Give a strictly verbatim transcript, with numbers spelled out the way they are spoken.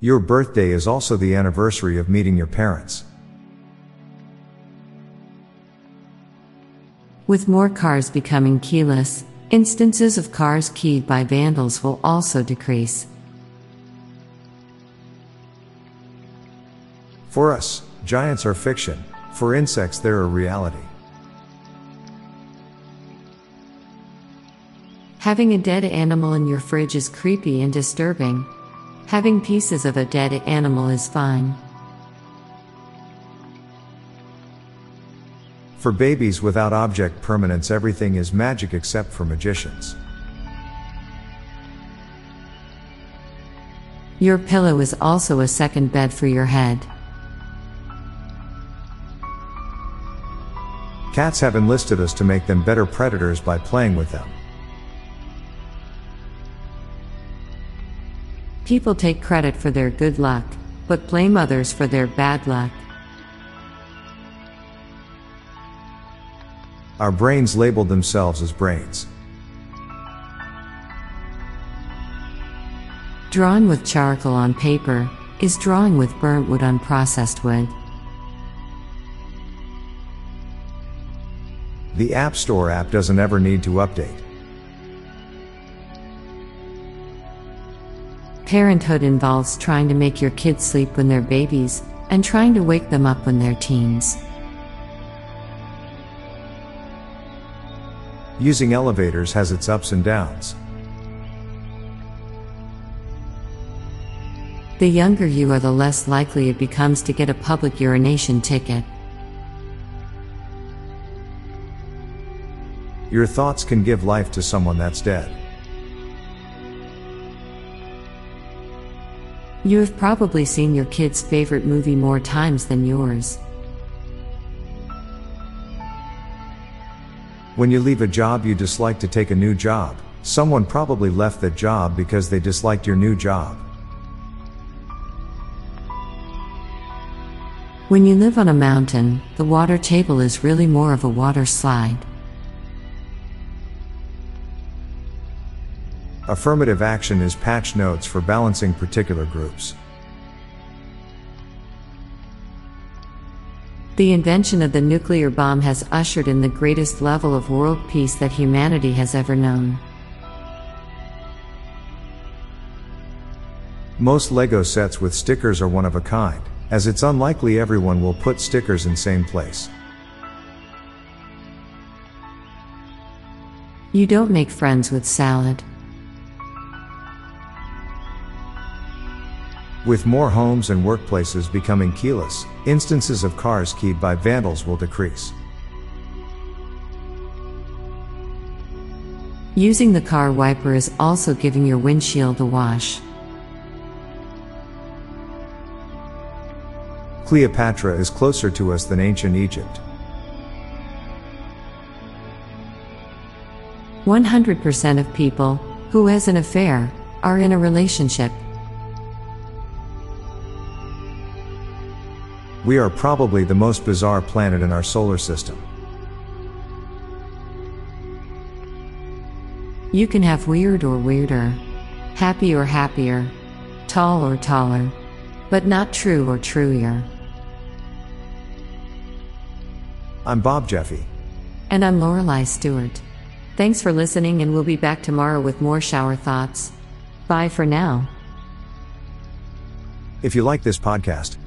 Your birthday is also the anniversary of meeting your parents. With more cars becoming keyless, instances of cars keyed by vandals will also decrease. For us, giants are fiction. For insects, they're a reality. Having a dead animal in your fridge is creepy and disturbing. Having pieces of a dead animal is fine. For babies without object permanence, everything is magic except for magicians. Your pillow is also a second bed for your head. Cats have enlisted us to make them better predators by playing with them. People take credit for their good luck, but blame others for their bad luck. Our brains labeled themselves as brains. Drawing with charcoal on paper is drawing with burnt wood on processed wood. The App Store app doesn't ever need to update. Parenthood involves trying to make your kids sleep when they're babies, and trying to wake them up when they're teens. Using elevators has its ups and downs. The younger you are, the less likely it becomes to get a public urination ticket. Your thoughts can give life to someone that's dead. You have probably seen your kid's favorite movie more times than yours. When you leave a job you dislike to take a new job, someone probably left that job because they disliked your new job. When you live on a mountain, the water table is really more of a water slide. Affirmative action is patch notes for balancing particular groups. The invention of the nuclear bomb has ushered in the greatest level of world peace that humanity has ever known. Most Lego sets with stickers are one of a kind, as it's unlikely everyone will put stickers in same place. You don't make friends with salad. With more homes and workplaces becoming keyless, instances of cars keyed by vandals will decrease. Using the car wiper is also giving your windshield a wash. Cleopatra is closer to us than ancient Egypt. one hundred percent of people who has an affair are in a relationship. We are probably the most bizarre planet in our solar system. You can have weird or weirder, happy or happier, tall or taller, but not true or truer. I'm Bob Jeffy. And I'm Lorelei Stewart. Thanks for listening, and we'll be back tomorrow with more shower thoughts. Bye for now. If you like this podcast,